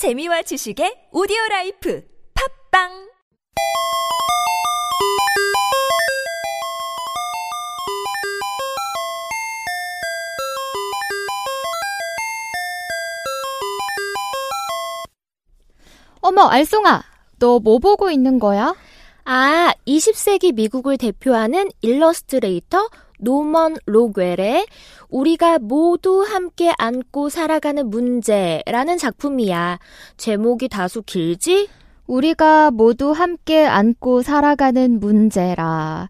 재미와 지식의 오디오라이프 팝빵! 어머, 알쏭아, 너 뭐 보고 있는 거야? 아, 20세기 미국을 대표하는 일러스트레이터 노먼 로그웰의 우리가 모두 함께 안고 살아가는 문제라는 작품이야. 제목이 다소 길지? 우리가 모두 함께 안고 살아가는 문제라.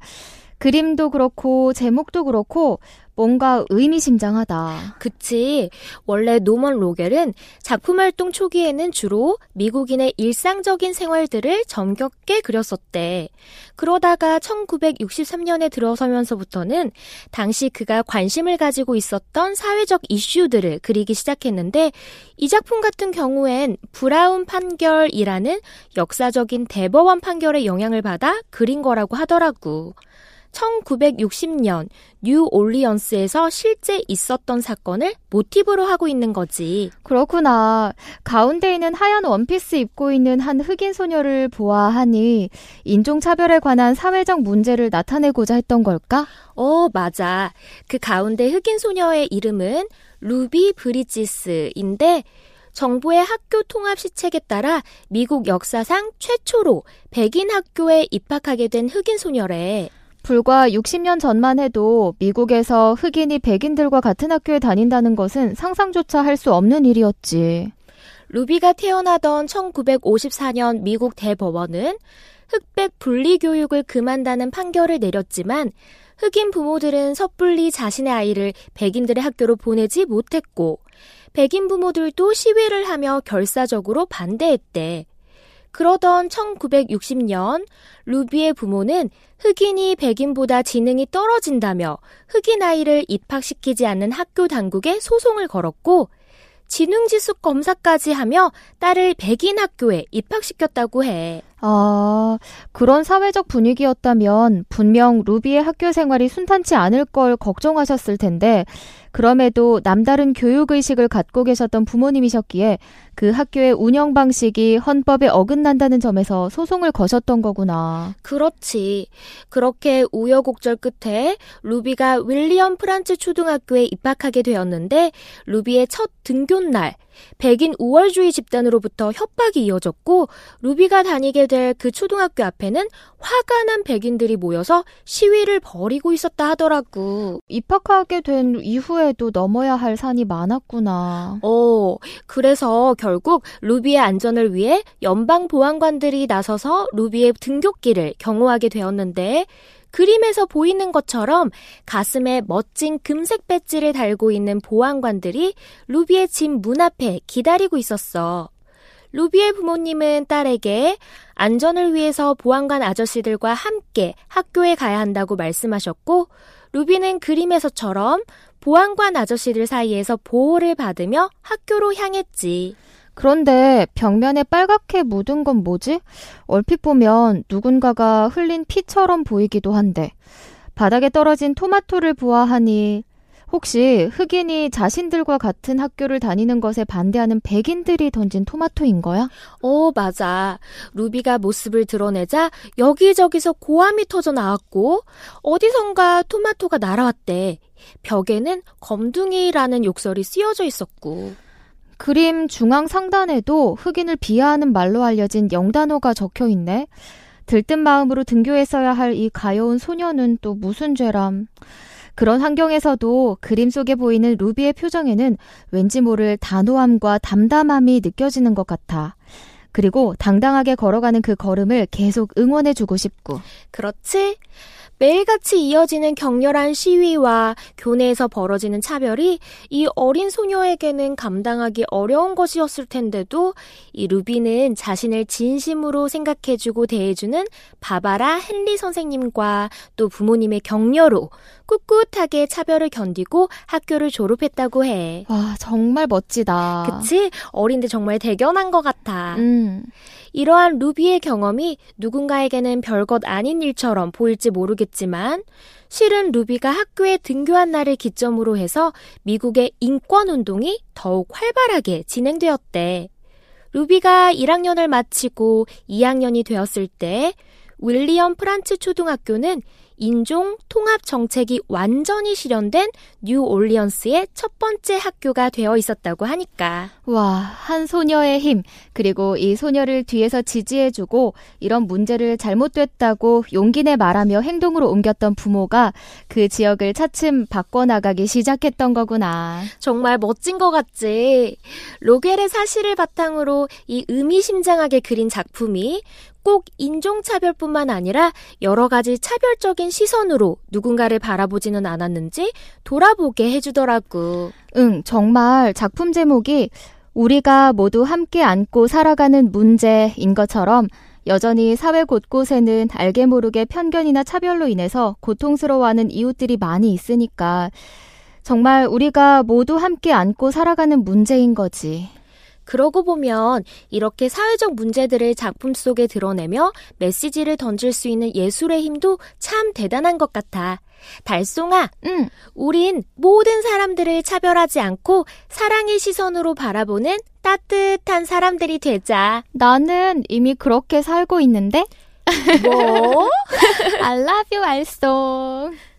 그림도 그렇고 제목도 그렇고 뭔가 의미심장하다. 그치. 원래 노먼 로겔은 작품 활동 초기에는 주로 미국인의 일상적인 생활들을 정겹게 그렸었대. 그러다가 1963년에 들어서면서부터는 당시 그가 관심을 가지고 있었던 사회적 이슈들을 그리기 시작했는데, 이 작품 같은 경우엔 브라운 판결이라는 역사적인 대법원 판결의 영향을 받아 그린 거라고 하더라고. 1960년 뉴올리언스에서 실제 있었던 사건을 모티브로 하고 있는 거지. 그렇구나. 가운데 있는 하얀 원피스 입고 있는 한 흑인 소녀를 보아하니 인종차별에 관한 사회적 문제를 나타내고자 했던 걸까? 맞아. 그 가운데 흑인 소녀의 이름은 루비 브리지스인데, 정부의 학교 통합 시책에 따라 미국 역사상 최초로 백인 학교에 입학하게 된 흑인 소녀래. 불과 60년 전만 해도 미국에서 흑인이 백인들과 같은 학교에 다닌다는 것은 상상조차 할 수 없는 일이었지. 루비가 태어나던 1954년 미국 대법원은 흑백 분리교육을 금한다는 판결을 내렸지만, 흑인 부모들은 섣불리 자신의 아이를 백인들의 학교로 보내지 못했고, 백인 부모들도 시위를 하며 결사적으로 반대했대. 그러던 1960년 루비의 부모는 흑인이 백인보다 지능이 떨어진다며 흑인 아이를 입학시키지 않는 학교 당국에 소송을 걸었고, 지능지수 검사까지 하며 딸을 백인 학교에 입학시켰다고 해. 아, 그런 사회적 분위기였다면 분명 루비의 학교 생활이 순탄치 않을 걸 걱정하셨을 텐데, 그럼에도 남다른 교육의식을 갖고 계셨던 부모님이셨기에 그 학교의 운영 방식이 헌법에 어긋난다는 점에서 소송을 거셨던 거구나. 그렇지. 그렇게 우여곡절 끝에 루비가 윌리엄 프란츠 초등학교에 입학하게 되었는데, 루비의 첫 등교날 백인 우월주의 집단으로부터 협박이 이어졌고, 루비가 다니게 될 그 초등학교 앞에는 화가 난 백인들이 모여서 시위를 벌이고 있었다 하더라고. 입학하게 된 이후에도 넘어야 할 산이 많았구나. 그래서 결국 루비의 안전을 위해 연방 보안관들이 나서서 루비의 등굣길을 경호하게 되었는데, 그림에서 보이는 것처럼 가슴에 멋진 금색 배지를 달고 있는 보안관들이 루비의 집 문 앞에 기다리고 있었어. 루비의 부모님은 딸에게 안전을 위해서 보안관 아저씨들과 함께 학교에 가야 한다고 말씀하셨고, 루비는 그림에서처럼 보안관 아저씨들 사이에서 보호를 받으며 학교로 향했지. 그런데 벽면에 빨갛게 묻은 건 뭐지? 얼핏 보면 누군가가 흘린 피처럼 보이기도 한데, 바닥에 떨어진 토마토를 보아하니 혹시 흑인이 자신들과 같은 학교를 다니는 것에 반대하는 백인들이 던진 토마토인 거야? 맞아. 루비가 모습을 드러내자 여기저기서 고함이 터져 나왔고, 어디선가 토마토가 날아왔대. 벽에는 검둥이라는 욕설이 쓰여져 있었고, 그림 중앙 상단에도 흑인을 비하하는 말로 알려진 영단어가 적혀있네. 들뜬 마음으로 등교했어야 할 이 가여운 소녀는 또 무슨 죄람. 그런 환경에서도 그림 속에 보이는 루비의 표정에는 왠지 모를 단호함과 담담함이 느껴지는 것 같아. 그리고 당당하게 걸어가는 그 걸음을 계속 응원해주고 싶고. 그렇지? 매일같이 이어지는 격렬한 시위와 교내에서 벌어지는 차별이 이 어린 소녀에게는 감당하기 어려운 것이었을 텐데도, 이 루비는 자신을 진심으로 생각해주고 대해주는 바바라 헨리 선생님과 또 부모님의 격려로 꿋꿋하게 차별을 견디고 학교를 졸업했다고 해. 와, 정말 멋지다. 그치? 어린데 정말 대견한 것 같아. 이러한 루비의 경험이 누군가에게는 별것 아닌 일처럼 보일지 모르겠지만, 실은 루비가 학교에 등교한 날을 기점으로 해서 미국의 인권운동이 더욱 활발하게 진행되었대. 루비가 1학년을 마치고 2학년이 되었을 때 윌리엄 프란츠 초등학교는 인종 통합 정책이 완전히 실현된 뉴올리언스의 첫 번째 학교가 되어 있었다고 하니까. 와, 한 소녀의 힘, 그리고 이 소녀를 뒤에서 지지해주고 이런 문제를 잘못됐다고 용기내 말하며 행동으로 옮겼던 부모가 그 지역을 차츰 바꿔나가기 시작했던 거구나. 정말 멋진 것 같지. 로겔의 사실을 바탕으로 이 의미심장하게 그린 작품이 꼭 인종차별뿐만 아니라 여러 가지 차별적인 시선으로 누군가를 바라보지는 않았는지 돌아보게 해주더라고. 응, 정말 작품 제목이 우리가 모두 함께 안고 살아가는 문제인 것처럼 여전히 사회 곳곳에는 알게 모르게 편견이나 차별로 인해서 고통스러워하는 이웃들이 많이 있으니까 정말 우리가 모두 함께 안고 살아가는 문제인 거지. 그러고 보면 이렇게 사회적 문제들을 작품 속에 드러내며 메시지를 던질 수 있는 예술의 힘도 참 대단한 것 같아. 달송아, 응. 우린 모든 사람들을 차별하지 않고 사랑의 시선으로 바라보는 따뜻한 사람들이 되자. 나는 이미 그렇게 살고 있는데? 뭐? I love you, 알쏭.